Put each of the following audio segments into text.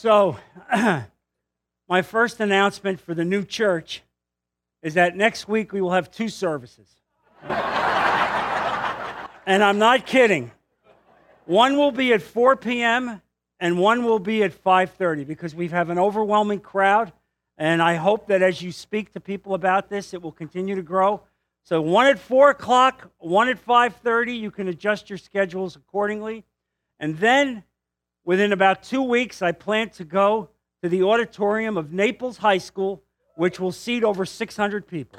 So, my first announcement for the new church is that next week we will have 2 services. And I'm not kidding. One will be at 4 p.m. and one will be at 5:30 because we have an overwhelming crowd. And I hope that as you speak to people about this, it will continue to grow. So one at 4 o'clock, one at 5:30. You can adjust your schedules accordingly. And then within about 2 weeks, I plan to go to the auditorium of Naples High School, which will seat over 600 people.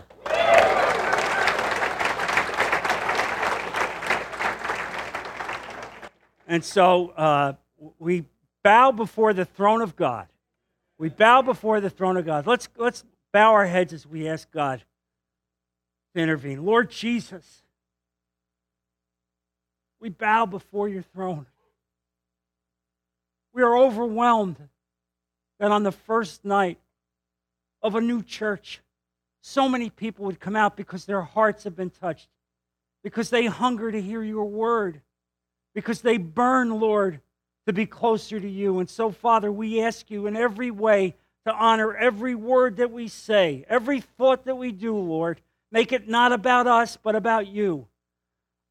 And so we bow before the throne of God. We bow before the throne of God. Let's bow our heads as we ask God to intervene. Lord Jesus, we bow before your throne. We are overwhelmed that on the first night of a new church, so many people would come out because their hearts have been touched, because they hunger to hear your word, because they burn, Lord, to be closer to you. And so, Father, we ask you in every way to honor every word that we say, every thought that we do, Lord. Make it not about us, but about you.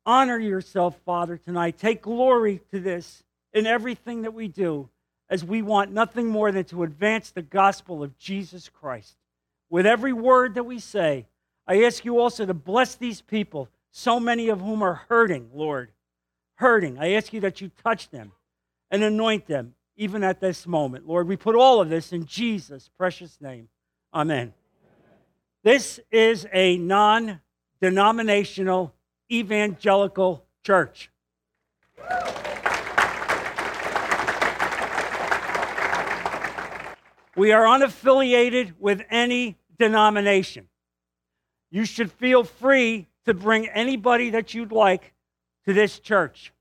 Honor yourself, Father, tonight. Take glory to this in everything that we do, as we want nothing more than to advance the gospel of Jesus Christ. With every word that we say, I ask you also to bless these people, so many of whom are hurting, Lord. Hurting. I ask you that you touch them and anoint them, even at this moment. Lord, we put all of this in Jesus' precious name. Amen. This is a non-denominational evangelical church. We are unaffiliated with any denomination. You should feel free to bring anybody that you'd like to this church.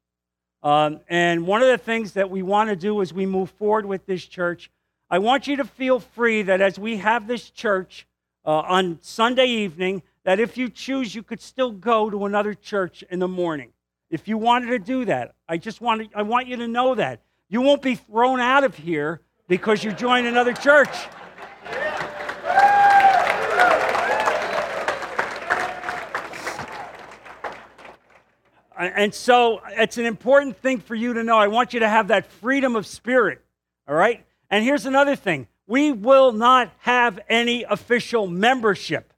And one of the things that we want to do as we move forward with this church, I want you to feel free that as we have this church on Sunday evening, that if you choose, you could still go to another church in the morning. If you wanted to do that, I want you to know that. You won't be thrown out of here because you join another church. And so it's an important thing for you to know. I want you to have that freedom of spirit, all right? And here's another thing. We will not have any official membership.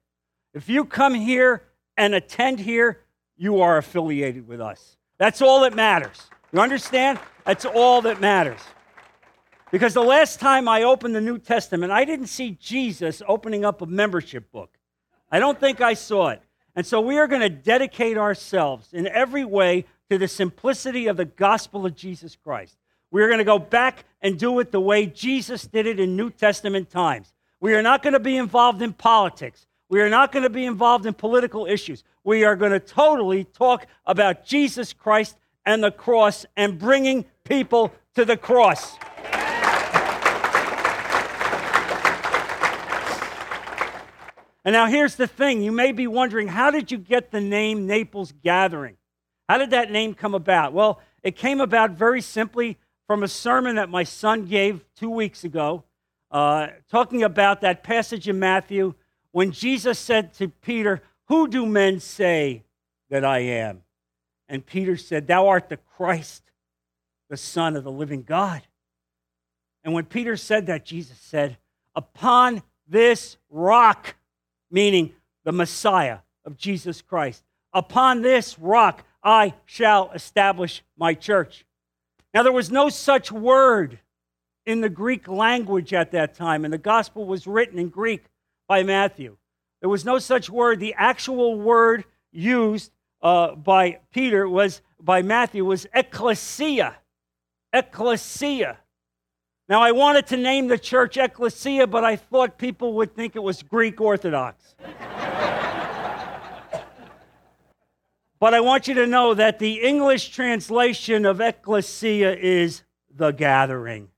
If you come here and attend here, you are affiliated with us. That's all that matters. You understand? That's all that matters. Because the last time I opened the New Testament, I didn't see Jesus opening up a membership book. I don't think I saw it. And so we are going to dedicate ourselves in every way to the simplicity of the gospel of Jesus Christ. We're going to go back and do it the way Jesus did it in New Testament times. We are not going to be involved in politics. We are not going to be involved in political issues. We are going to totally talk about Jesus Christ and the cross and bringing people to the cross. And now here's the thing. You may be wondering, how did you get the name Naples Gathering? How did that name come about? Well, it came about very simply from a sermon that my son gave 2 weeks ago, talking about that passage in Matthew when Jesus said to Peter, "Who do men say that I am?" And Peter said, "Thou art the Christ, the Son of the living God." And when Peter said that, Jesus said, "Upon this rock," meaning the Messiah of Jesus Christ. "Upon this rock, I shall establish my church." Now, there was no such word in the Greek language at that time, and the gospel was written in Greek by Matthew. There was no such word. The actual word used by Matthew was ekklesia. Ekklesia. Now, I wanted to name the church ekklesia, but I thought people would think it was Greek Orthodox. But I want you to know that the English translation of ekklesia is the gathering.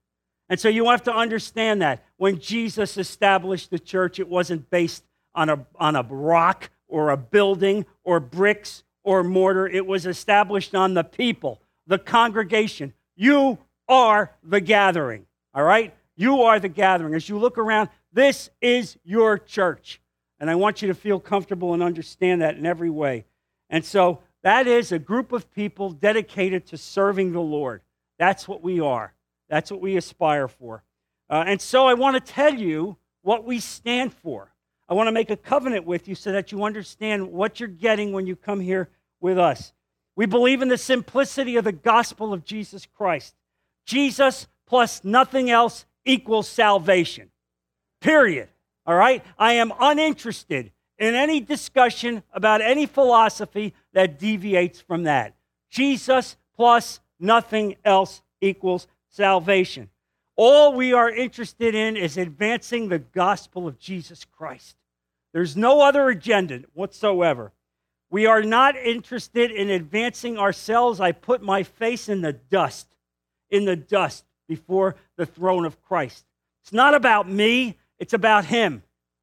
And so you have to understand that. When Jesus established the church, it wasn't based on a rock or a building or bricks or mortar. It was established on the people, the congregation. You are the gathering. All right? You are the gathering. As you look around, this is your church. And I want you to feel comfortable and understand that in every way. And so that is a group of people dedicated to serving the Lord. That's what we are. That's what we aspire for. And so I want to tell you what we stand for. I want to make a covenant with you so that you understand what you're getting when you come here with us. We believe in the simplicity of the gospel of Jesus Christ. Jesus plus nothing else equals salvation. Period. All right? I am uninterested in any discussion about any philosophy that deviates from that. Jesus plus nothing else equals salvation. All we are interested in is advancing the gospel of Jesus Christ. There's no other agenda whatsoever. We are not interested in advancing ourselves. I put my face in the dust before the throne of Christ. It's not about me. It's about him,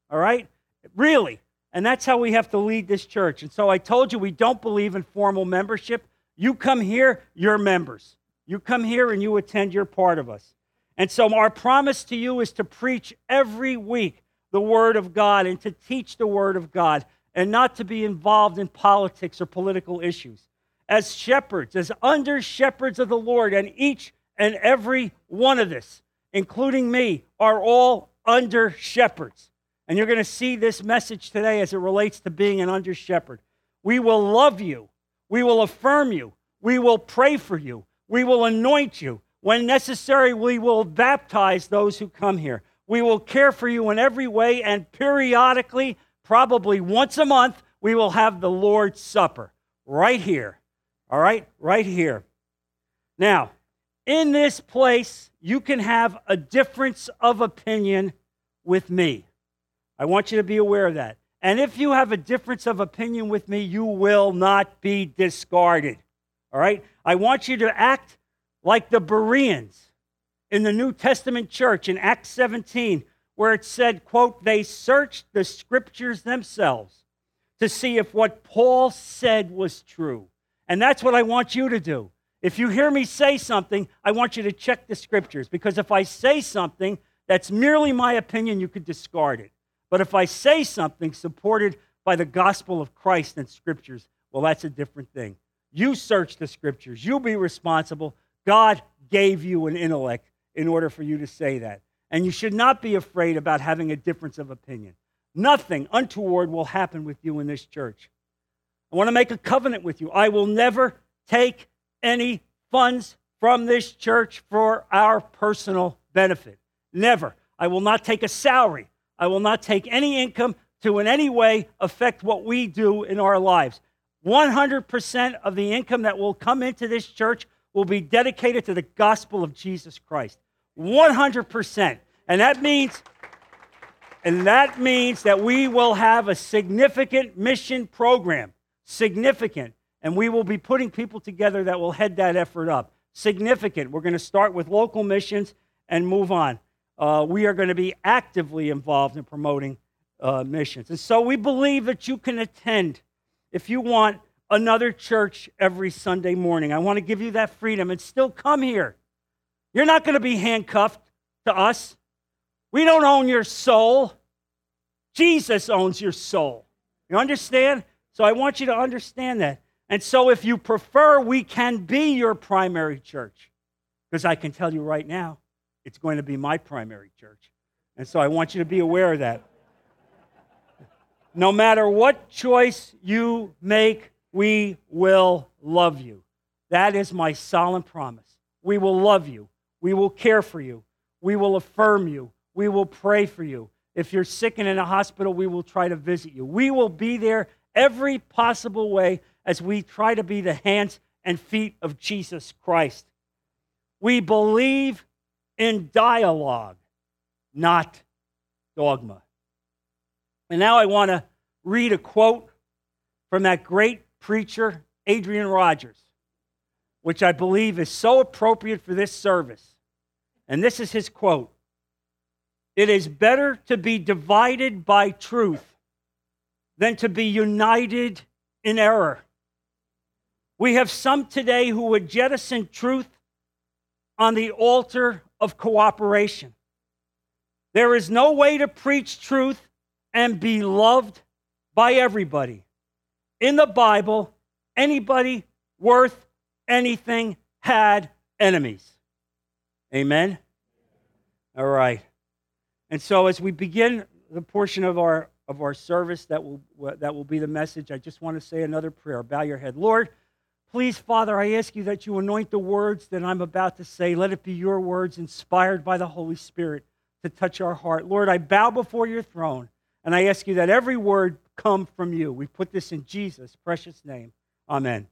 all right? Really. And that's how we have to lead this church. And so I told you we don't believe in formal membership. You come here, you're members. You come here and you attend, you're part of us. And so our promise to you is to preach every week the Word of God and to teach the Word of God and not to be involved in politics or political issues. As shepherds, as under-shepherds of the Lord, and each and every one of us, including me, are all under shepherds. And you're going to see this message today as it relates to being an under shepherd. We will love you. We will affirm you. We will pray for you. We will anoint you. When necessary, we will baptize those who come here. We will care for you in every way, and periodically, probably once a month, we will have the Lord's Supper right here. All right? Right here. Now, in this place, you can have a difference of opinion with me. I want you to be aware of that. And if you have a difference of opinion with me, you will not be discarded. All right? I want you to act like the Bereans in the New Testament church in Acts 17, where it said, quote, they searched the scriptures themselves to see if what Paul said was true. And that's what I want you to do. If you hear me say something, I want you to check the scriptures, because if I say something that's merely my opinion, you could discard it. But if I say something supported by the gospel of Christ and scriptures, well, that's a different thing. You search the scriptures. You'll be responsible. God gave you an intellect in order for you to say that. And you should not be afraid about having a difference of opinion. Nothing untoward will happen with you in this church. I want to make a covenant with you. I will never take any funds from this church for our personal benefit. Never. I will not take a salary. I will not take any income to in any way affect what we do in our lives. 100% of the income that will come into this church will be dedicated to the gospel of Jesus Christ. 100%. And that means that we will have a significant mission program. Significant. And we will be putting people together that will head that effort up. Significant. We're going to start with local missions and move on. We are going to be actively involved in promoting missions. And so we believe that you can attend, if you want, another church every Sunday morning. I want to give you that freedom and still come here. You're not going to be handcuffed to us. We don't own your soul. Jesus owns your soul. You understand? So I want you to understand that. And so if you prefer, we can be your primary church. Because I can tell you right now, it's going to be my primary church. And so I want you to be aware of that. No matter what choice you make, we will love you. That is my solemn promise. We will love you. We will care for you. We will affirm you. We will pray for you. If you're sick and in a hospital, we will try to visit you. We will be there every possible way as we try to be the hands and feet of Jesus Christ. We believe in dialogue, not dogma. And now I want to read a quote from that great preacher, Adrian Rogers, which I believe is so appropriate for this service. And this is his quote. It is better to be divided by truth than to be united in error. We have some today who would jettison truth on the altar of cooperation. There is no way to preach truth and be loved by everybody. In the Bible, anybody worth anything had enemies. Amen? All right. And so as we begin the portion of our service, that will be the message, I just want to say another prayer. Bow your head. Lord, please, Father, I ask you that you anoint the words that I'm about to say. Let it be your words inspired by the Holy Spirit to touch our heart. Lord, I bow before your throne, and I ask you that every word come from you. We put this in Jesus' precious name. Amen.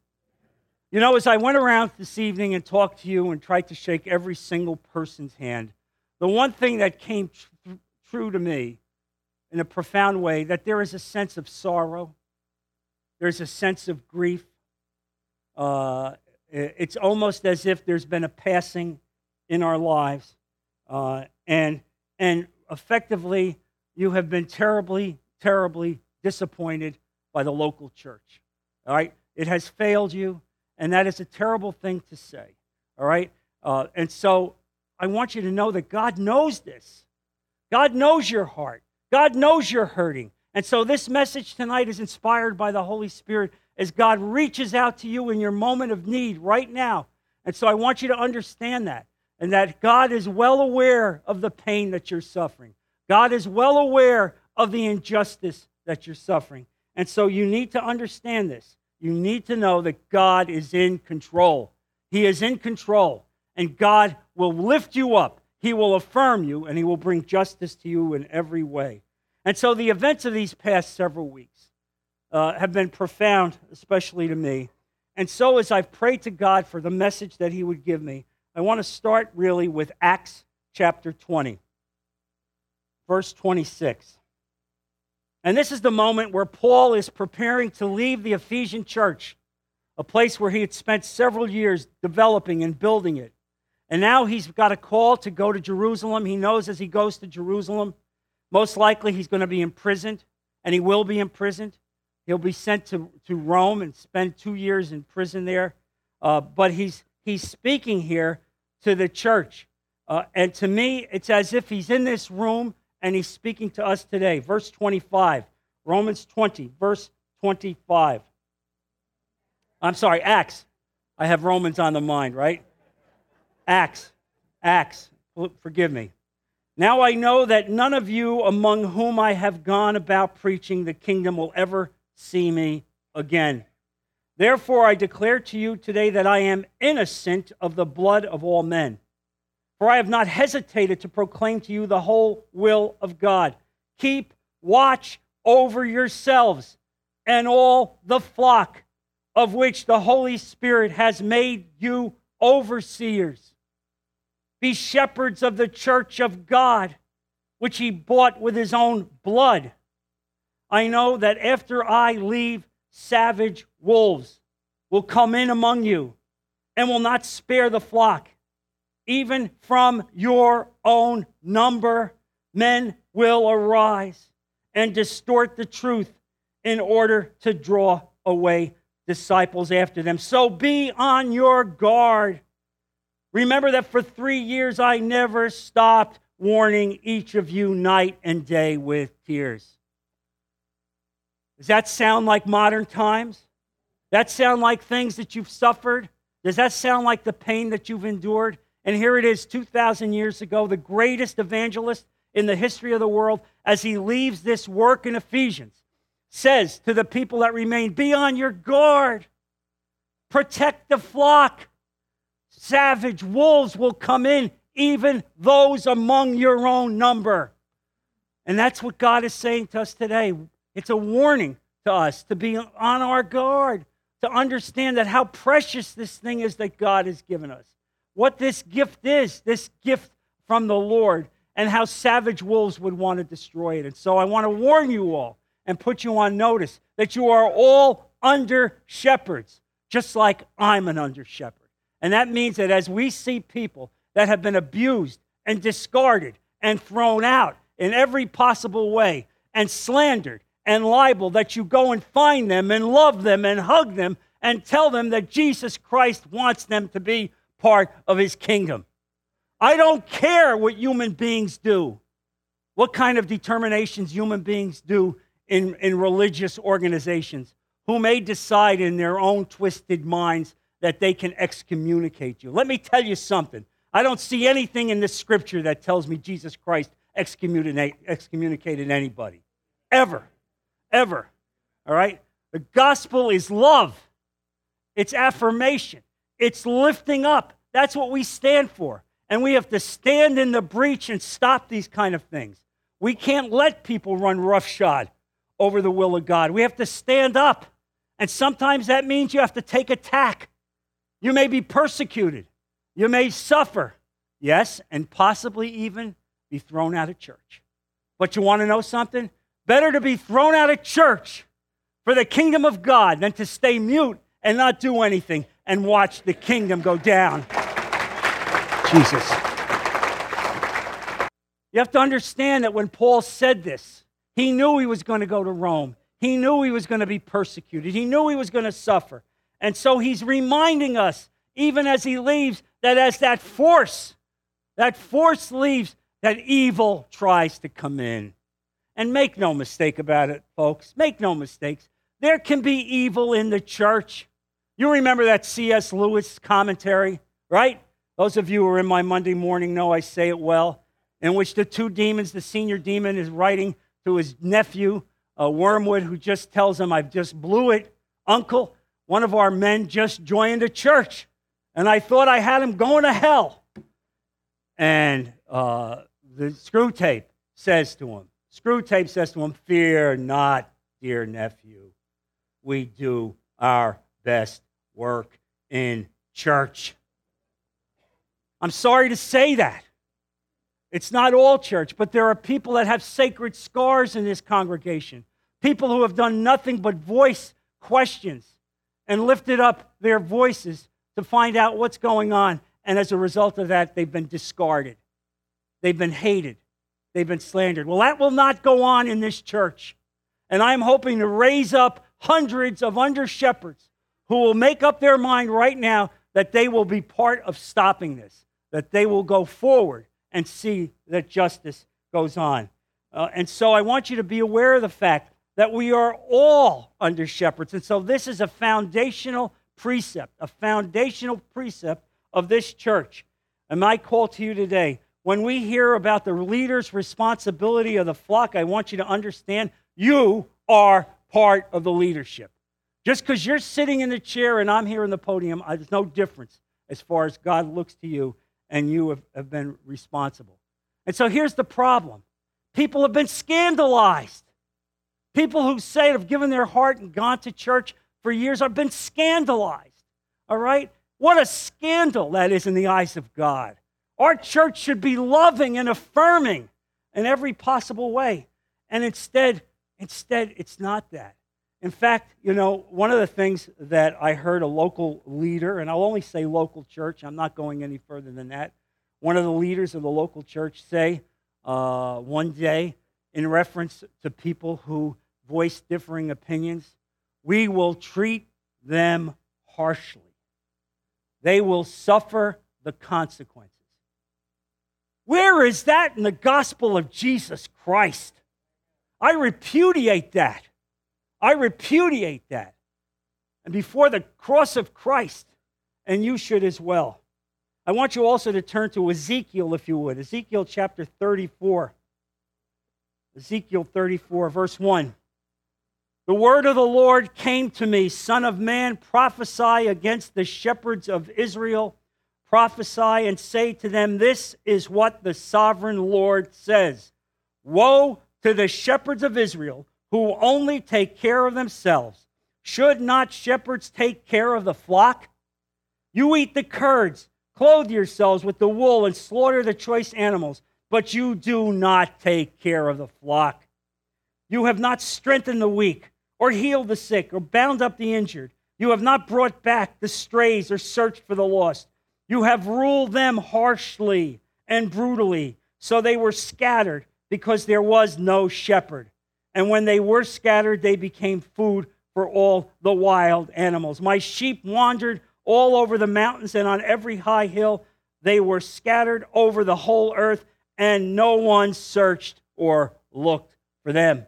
You know, as I went around this evening and talked to you and tried to shake every single person's hand, the one thing that came true to me in a profound way, that there is a sense of sorrow. There's a sense of grief. It's almost as if there's been a passing in our lives. And effectively, you have been terribly, terribly disappointed by the local church. All right? It has failed you, and that is a terrible thing to say. All right? And so I want you to know that God knows this. God knows your heart. God knows you're hurting. And so this message tonight is inspired by the Holy Spirit as God reaches out to you in your moment of need right now. And so I want you to understand that, and that God is well aware of the pain that you're suffering. God is well aware of the injustice that you're suffering. And so you need to understand this. You need to know that God is in control. He is in control, and God will lift you up. He will affirm you, and he will bring justice to you in every way. And so the events of these past several weeks have been profound, especially to me. And so as I've prayed to God for the message that he would give me, I want to start really with Acts chapter 20, verse 26. And this is the moment where Paul is preparing to leave the Ephesian church, a place where he had spent several years developing and building it. And now he's got a call to go to Jerusalem. He knows as he goes to Jerusalem, most likely he's going to be imprisoned, and he will be imprisoned. He'll be sent to Rome and spend 2 years in prison there. But he's speaking here to the church. And to me, it's as if he's in this room, and he's speaking to us today. Verse 25, Romans 20, verse 25. I'm sorry, Acts. I have Romans on the mind, right? Acts, forgive me. Now I know that none of you among whom I have gone about preaching the kingdom will ever see me again. Therefore I declare to you today that I am innocent of the blood of all men. For I have not hesitated to proclaim to you the whole will of God. Keep watch over yourselves and all the flock of which the Holy Spirit has made you overseers. Be shepherds of the church of God, which he bought with his own blood. I know that after I leave, savage wolves will come in among you and will not spare the flock. Even from your own number, men will arise and distort the truth in order to draw away disciples after them. So be on your guard. Remember that for 3 years I never stopped warning each of you night and day with tears. Does that sound like modern times? That sound like things that you've suffered? Does that sound like the pain that you've endured? And here it is 2,000 years ago, the greatest evangelist in the history of the world, as he leaves this work in Ephesians, says to the people that remain, be on your guard, protect the flock. Savage wolves will come in, even those among your own number. And that's what God is saying to us today. It's a warning to us to be on our guard, to understand that how precious this thing is that God has given us, what this gift is, this gift from the Lord, and how savage wolves would want to destroy it. And so I want to warn you all and put you on notice that you are all under shepherds, just like I'm an under shepherd. And that means that as we see people that have been abused and discarded and thrown out in every possible way and slandered and libeled, that you go and find them and love them and hug them and tell them that Jesus Christ wants them to be part of his kingdom. I don't care what human beings do. What kind of determinations human beings do in religious organizations, who may decide in their own twisted minds that they can excommunicate you. Let me tell you something. I don't see anything in this scripture that tells me Jesus Christ excommunicated anybody. Ever. Ever. All right? The gospel is love. It's affirmation. It's lifting up. That's what we stand for. And we have to stand in the breach and stop these kind of things. We can't let people run roughshod over the will of God. We have to stand up. And sometimes that means you have to take a tack. You may be persecuted. You may suffer. Yes, and possibly even be thrown out of church. But you want to know something? Better to be thrown out of church for the kingdom of God than to stay mute and not do anything and watch the kingdom go down. Jesus. You have to understand that when Paul said this, he knew he was going to go to Rome. He knew he was going to be persecuted. He knew he was going to suffer. And so he's reminding us, even as he leaves, that as that force leaves, that evil tries to come in. And make no mistake about it, folks. Make no mistakes. There can be evil in the church. You remember that C.S. Lewis commentary, right? Those of you who are in my Monday morning know I say it well, in which the two demons, the senior demon, is writing to his nephew, Wormwood, who just tells him, "I've just blew it, Uncle. One of our men just joined a church, and I thought I had him going to hell." And the Screwtape says to him, "Fear not, dear nephew. We do our best work in church." I'm sorry to say that. It's not all church, but there are people that have sacred scars in this congregation. People who have done nothing but voice questions and lifted up their voices to find out what's going on. And as a result of that, they've been discarded. They've been hated. They've been slandered. Well, that will not go on in this church. And I'm hoping to raise up hundreds of under-shepherds who will make up their mind right now that they will be part of stopping this, that they will go forward and see that justice goes on. And so I want you to be aware of the fact that we are all under shepherds. And so this is a foundational precept of this church. And my call to you today, when we hear about the leader's responsibility of the flock, I want you to understand you are part of the leadership. Just because you're sitting in the chair and I'm here in the podium, there's no difference as far as God looks to you, and you have been responsible. And so here's the problem. People have been scandalized. People who say have given their heart and gone to church for years have been scandalized, all right? What a scandal that is in the eyes of God. Our church should be loving and affirming in every possible way. And instead, it's not that. In fact, you know, one of the things that I heard a local leader, and I'll only say local church, I'm not going any further than that, one of the leaders of the local church say one day in reference to people who voice differing opinions, "We will treat them harshly. They will suffer the consequences." Where is that in the gospel of Jesus Christ? I repudiate that. I repudiate that. And before the cross of Christ, and you should as well. I want you also to turn to Ezekiel, if you would. Ezekiel chapter 34. Ezekiel 34, verse 1. "The word of the Lord came to me, Son of man, prophesy against the shepherds of Israel. Prophesy and say to them, this is what the sovereign Lord says. Woe to the shepherds of Israel, who only take care of themselves. Should not shepherds take care of the flock? You eat the curds, clothe yourselves with the wool, and slaughter the choice animals, but you do not take care of the flock. You have not strengthened the weak, or healed the sick, or bound up the injured. You have not brought back the strays, or searched for the lost. You have ruled them harshly and brutally, so they were scattered because there was no shepherd. And when they were scattered, they became food for all the wild animals. My sheep wandered all over the mountains and on every high hill. They were scattered over the whole earth, and no one searched or looked for them.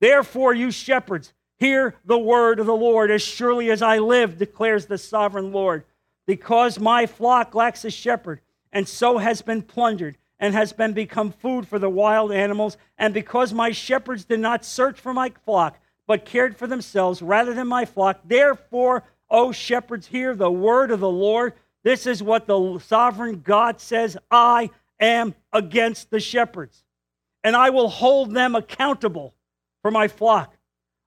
Therefore, you shepherds, hear the word of the Lord. As surely as I live, declares the sovereign Lord, because my flock lacks a shepherd, and so has been plundered, and has been become food for the wild animals, and because my shepherds did not search for my flock, but cared for themselves rather than my flock. Therefore, O shepherds, hear the word of the Lord. This is what the sovereign God says, I am against the shepherds, and I will hold them accountable for my flock.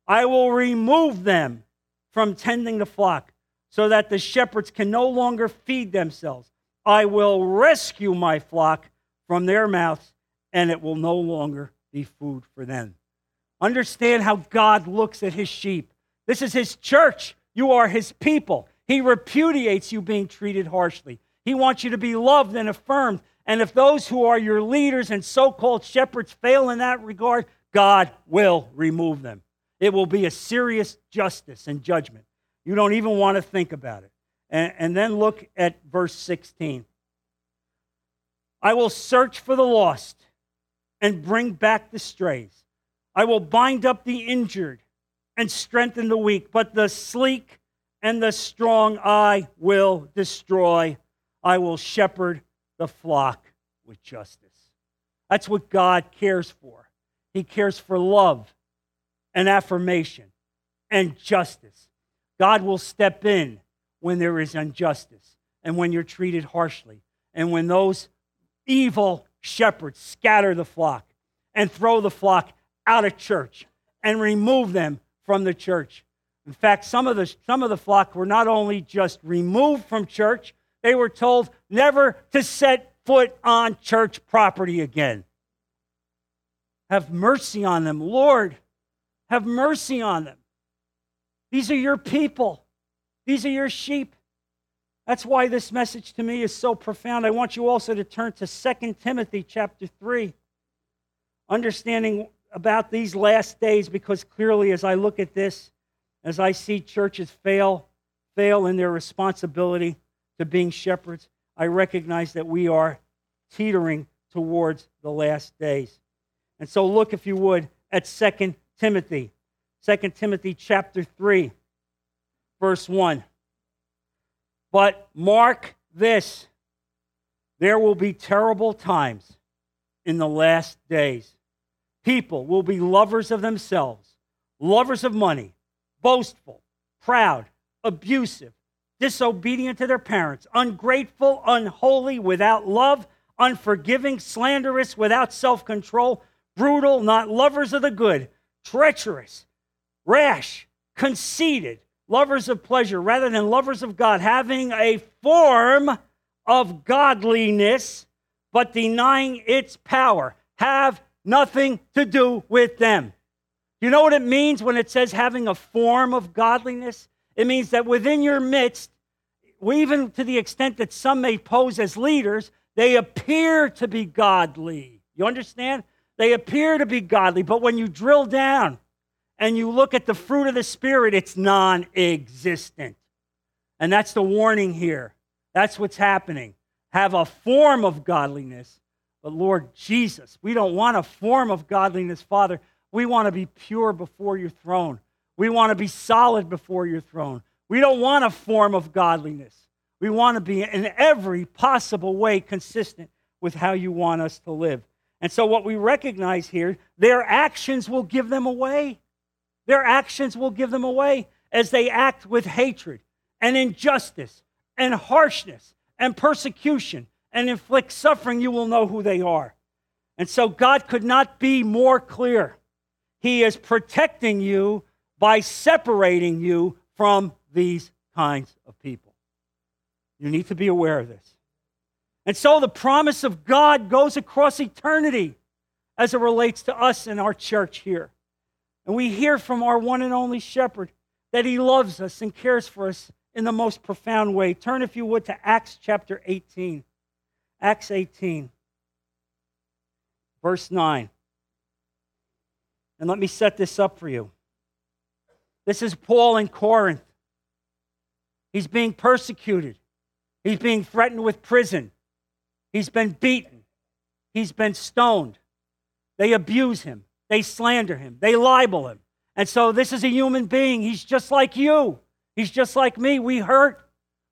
I will remove them from tending the flock, so that the shepherds can no longer feed themselves. I will rescue my flock from their mouths, and it will no longer be food for them. Understand how God looks at his sheep. This is his church. You are his people. He repudiates you being treated harshly. He wants you to be loved and affirmed. And if those who are your leaders and so-called shepherds fail in that regard, God will remove them. It will be a serious justice and judgment. You don't even want to think about it. And then look at verse 16. I will search for the lost and bring back the strays. I will bind up the injured and strengthen the weak, but the sleek and the strong I will destroy. I will shepherd the flock with justice. That's what God cares for. He cares for love and affirmation and justice. God will step in when there is injustice and when you're treated harshly and when those evil shepherds scatter the flock and throw the flock out of church and remove them from the church. In fact, some of the flock were not only just removed from church, they were told never to set foot on church property again. Have mercy on them, Lord. Have mercy on them. These are your people. These are your sheep. That's why this message to me is so profound. I want you also to turn to 2 Timothy chapter 3, understanding about these last days, because clearly as I look at this, as I see churches fail in their responsibility to being shepherds, I recognize that we are teetering towards the last days. And so look, if you would, at 2 Timothy chapter 3, verse 1. But mark this, there will be terrible times in the last days. People will be lovers of themselves, lovers of money, boastful, proud, abusive, disobedient to their parents, ungrateful, unholy, without love, unforgiving, slanderous, without self-control, brutal, not lovers of the good, treacherous, rash, conceited, lovers of pleasure rather than lovers of God, having a form of godliness, but denying its power. Have nothing to do with them. You know what it means when it says having a form of godliness? It means that within your midst, even to the extent that some may pose as leaders, they appear to be godly. You understand? They appear to be godly, but when you drill down and you look at the fruit of the Spirit, it's non-existent. And that's the warning here. That's what's happening. Have a form of godliness. But Lord Jesus, we don't want a form of godliness, Father. We want to be pure before your throne. We want to be solid before your throne. We don't want a form of godliness. We want to be in every possible way consistent with how you want us to live. And so what we recognize here, their actions will give them away. Their actions will give them away as they act with hatred and injustice and harshness and persecution and inflict suffering. You will know who they are. And so God could not be more clear. He is protecting you by separating you from these kinds of people. You need to be aware of this. And so the promise of God goes across eternity as it relates to us and our church here. And we hear from our one and only shepherd that he loves us and cares for us in the most profound way. Turn, if you would, to Acts chapter 18. Acts 18, verse 9. And let me set this up for you. This is Paul in Corinth. He's being persecuted. He's being threatened with prison. He's been beaten. He's been stoned. They abuse him. They slander him. They libel him. And so this is a human being. He's just like you. He's just like me. We hurt.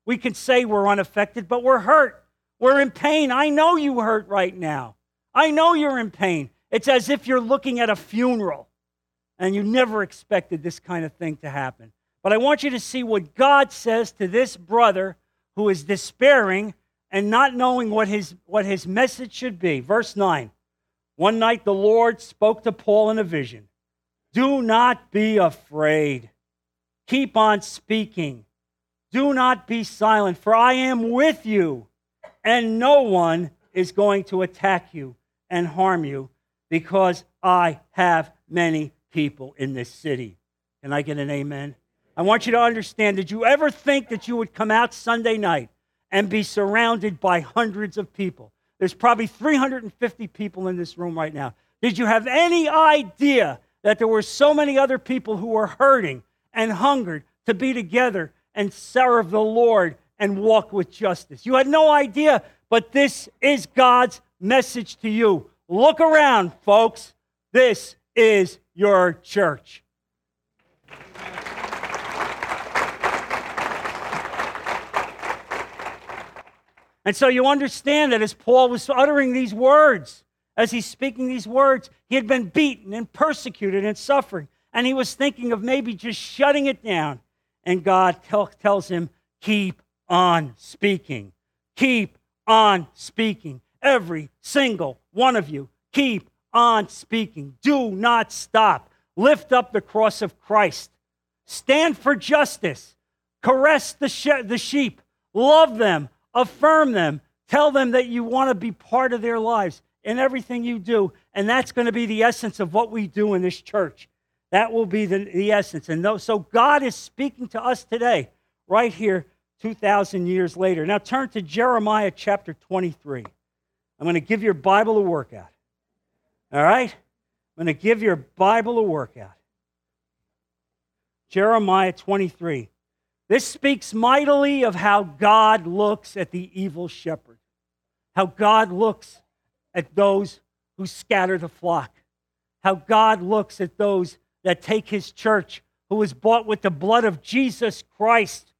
We can say we're unaffected, but we're hurt. We're in pain. I know you hurt right now. I know you're in pain. It's as if you're looking at a funeral, and you never expected this kind of thing to happen. But I want you to see what God says to this brother who is despairing and not knowing what his message should be. Verse 9, one night the Lord spoke to Paul in a vision. Do not be afraid. Keep on speaking. Do not be silent, for I am with you, and no one is going to attack you and harm you, because I have many people in this city. Can I get an amen? I want you to understand, did you ever think that you would come out Sunday night and be surrounded by hundreds of people? There's probably 350 people in this room right now. Did you have any idea that there were so many other people who were hurting and hungered to be together and serve the Lord and walk with justice? You had no idea, but this is God's message to you. Look around, folks. This is your church. And so you understand that as Paul was uttering these words, as he's speaking these words, he had been beaten and persecuted and suffering, and he was thinking of maybe just shutting it down. And God tells him, keep on speaking. Keep on speaking. Every single one of you, keep on speaking. Do not stop. Lift up the cross of Christ. Stand for justice. Caress the sheep. Love them. Affirm them. Tell them that you want to be part of their lives in everything you do. And that's going to be the essence of what we do in this church. That will be the essence. And so God is speaking to us today, right here, 2,000 years later. Now turn to Jeremiah chapter 23. I'm going to give your Bible a workout. All right? I'm going to give your Bible a workout. Jeremiah 23. This speaks mightily of how God looks at the evil shepherd, how God looks at those who scatter the flock, how God looks at those that take his church, who was bought with the blood of Jesus Christ,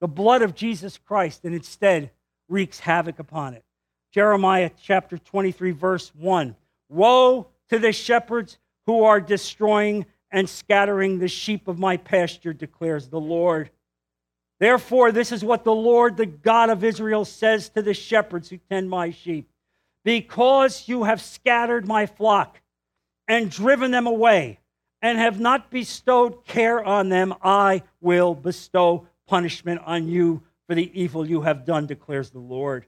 the blood of Jesus Christ, and instead wreaks havoc upon it. Jeremiah chapter 23, verse 1. Woe to the shepherds who are destroying and scattering the sheep of my pasture, declares the Lord. Therefore, this is what the Lord, the God of Israel, says to the shepherds who tend my sheep. Because you have scattered my flock and driven them away, and have not bestowed care on them, I will bestow punishment on you for the evil you have done, declares the Lord.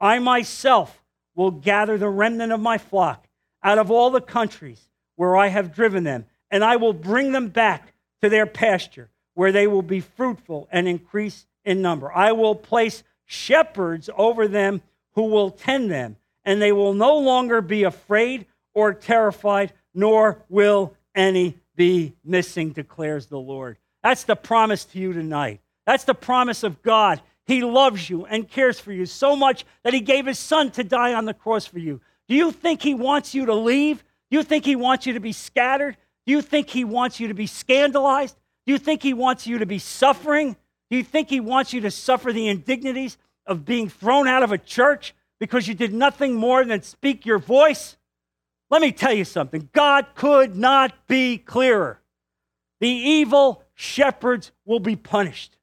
I myself will gather the remnant of my flock out of all the countries where I have driven them, and I will bring them back to their pasture, where they will be fruitful and increase in number. I will place shepherds over them who will tend them, and they will no longer be afraid or terrified, nor will any be missing, declares the Lord. That's the promise to you tonight. That's the promise of God. He loves you and cares for you so much that he gave his son to die on the cross for you. Do you think he wants you to leave? Do you think he wants you to be scattered? Do you think he wants you to be scandalized? Do you think he wants you to be suffering? Do you think he wants you to suffer the indignities of being thrown out of a church because you did nothing more than speak your voice? Let me tell you something. God could not be clearer. The evil shepherds will be punished.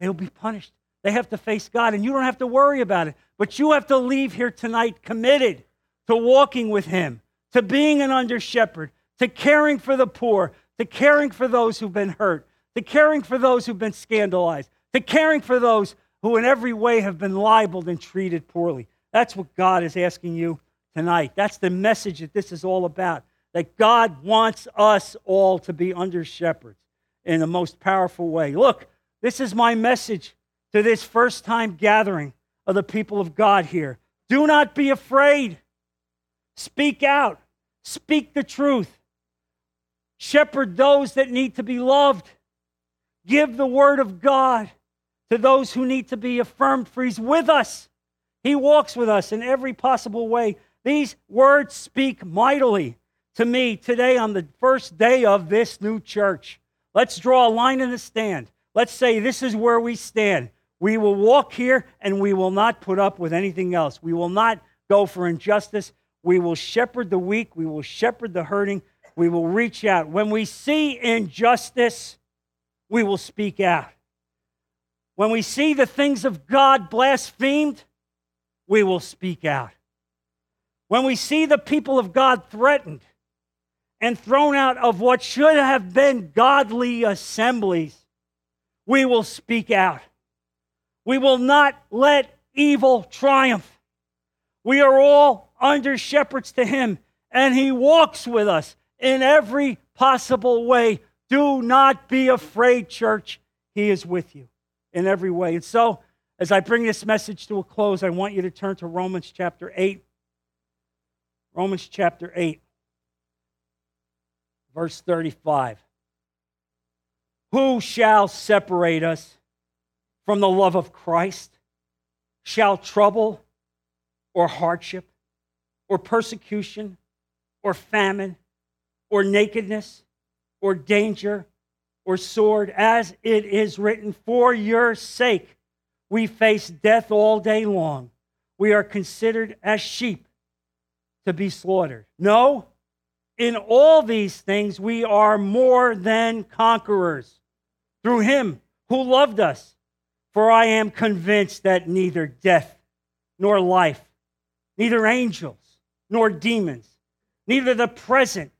They'll be punished. They have to face God, and you don't have to worry about it. But you have to leave here tonight committed to walking with him, to being an under-shepherd, to caring for the poor, to caring for those who've been hurt, to caring for those who've been scandalized, to caring for those who in every way have been libeled and treated poorly. That's what God is asking you tonight. That's the message that this is all about, that God wants us all to be under shepherds in the most powerful way. Look, this is my message to this first-time gathering of the people of God here. Do not be afraid. Speak out. Speak the truth. Shepherd those that need to be loved. Give the word of God to those who need to be affirmed, for he's with us. He walks with us in every possible way These words speak mightily to me today on the first day of this new church. Let's draw a line in the sand. Let's say this is where we stand. We will walk here and we will not put up with anything else. We will not go for injustice. We will shepherd the weak. We will shepherd the hurting. We will reach out. When we see injustice, we will speak out. When we see the things of God blasphemed, we will speak out. When we see the people of God threatened and thrown out of what should have been godly assemblies, we will speak out. We will not let evil triumph. We are all under shepherds to him, and he walks with us in every possible way. Do not be afraid, church. He is with you in every way. And so, as I bring this message to a close, I want you to turn to Romans chapter 8. Romans chapter 8, verse 35. Who shall separate us from the love of Christ? Shall trouble or hardship or persecution or famine or nakedness or danger or sword? As it is written, for your sake we face death all day long. We are considered as sheep to be slaughtered. No, in all these things we are more than conquerors through him who loved us. For I am convinced that neither death nor life, neither angels nor demons, neither the present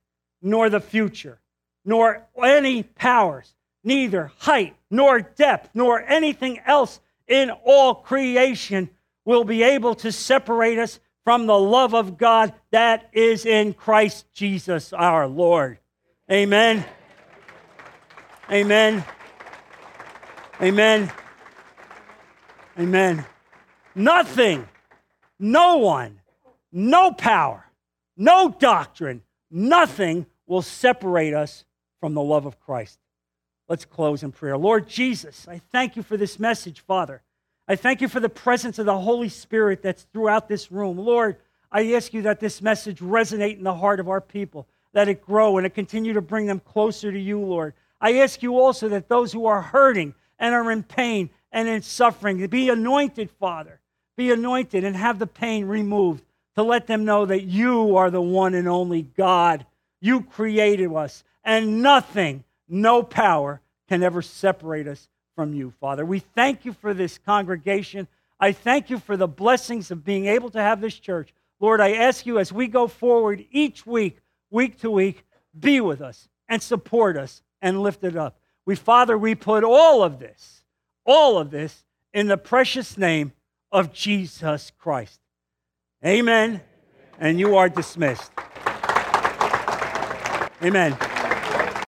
nor the future, nor any powers, neither height nor depth, nor anything else in all creation will be able to separate us from the love of God that is in Christ Jesus our Lord. Amen. Amen. Amen. Amen. Nothing, no one, no power, no doctrine, nothing will separate us from the love of Christ. Let's close in prayer. Lord Jesus, I thank you for this message, Father. I thank you for the presence of the Holy Spirit that's throughout this room. Lord, I ask you that this message resonate in the heart of our people, that it grow and it continue to bring them closer to you, Lord. I ask you also that those who are hurting and are in pain and in suffering, to be anointed, Father. Be anointed and have the pain removed, to let them know that you are the one and only God. You created us, and nothing, no power can ever separate us from you, Father. We thank you for this congregation. I thank you for the blessings of being able to have this church. Lord, I ask you as we go forward each week, week to week, be with us and support us and lift it up. Father, we put all of this in the precious name of Jesus Christ. Amen. And you are dismissed. Amen.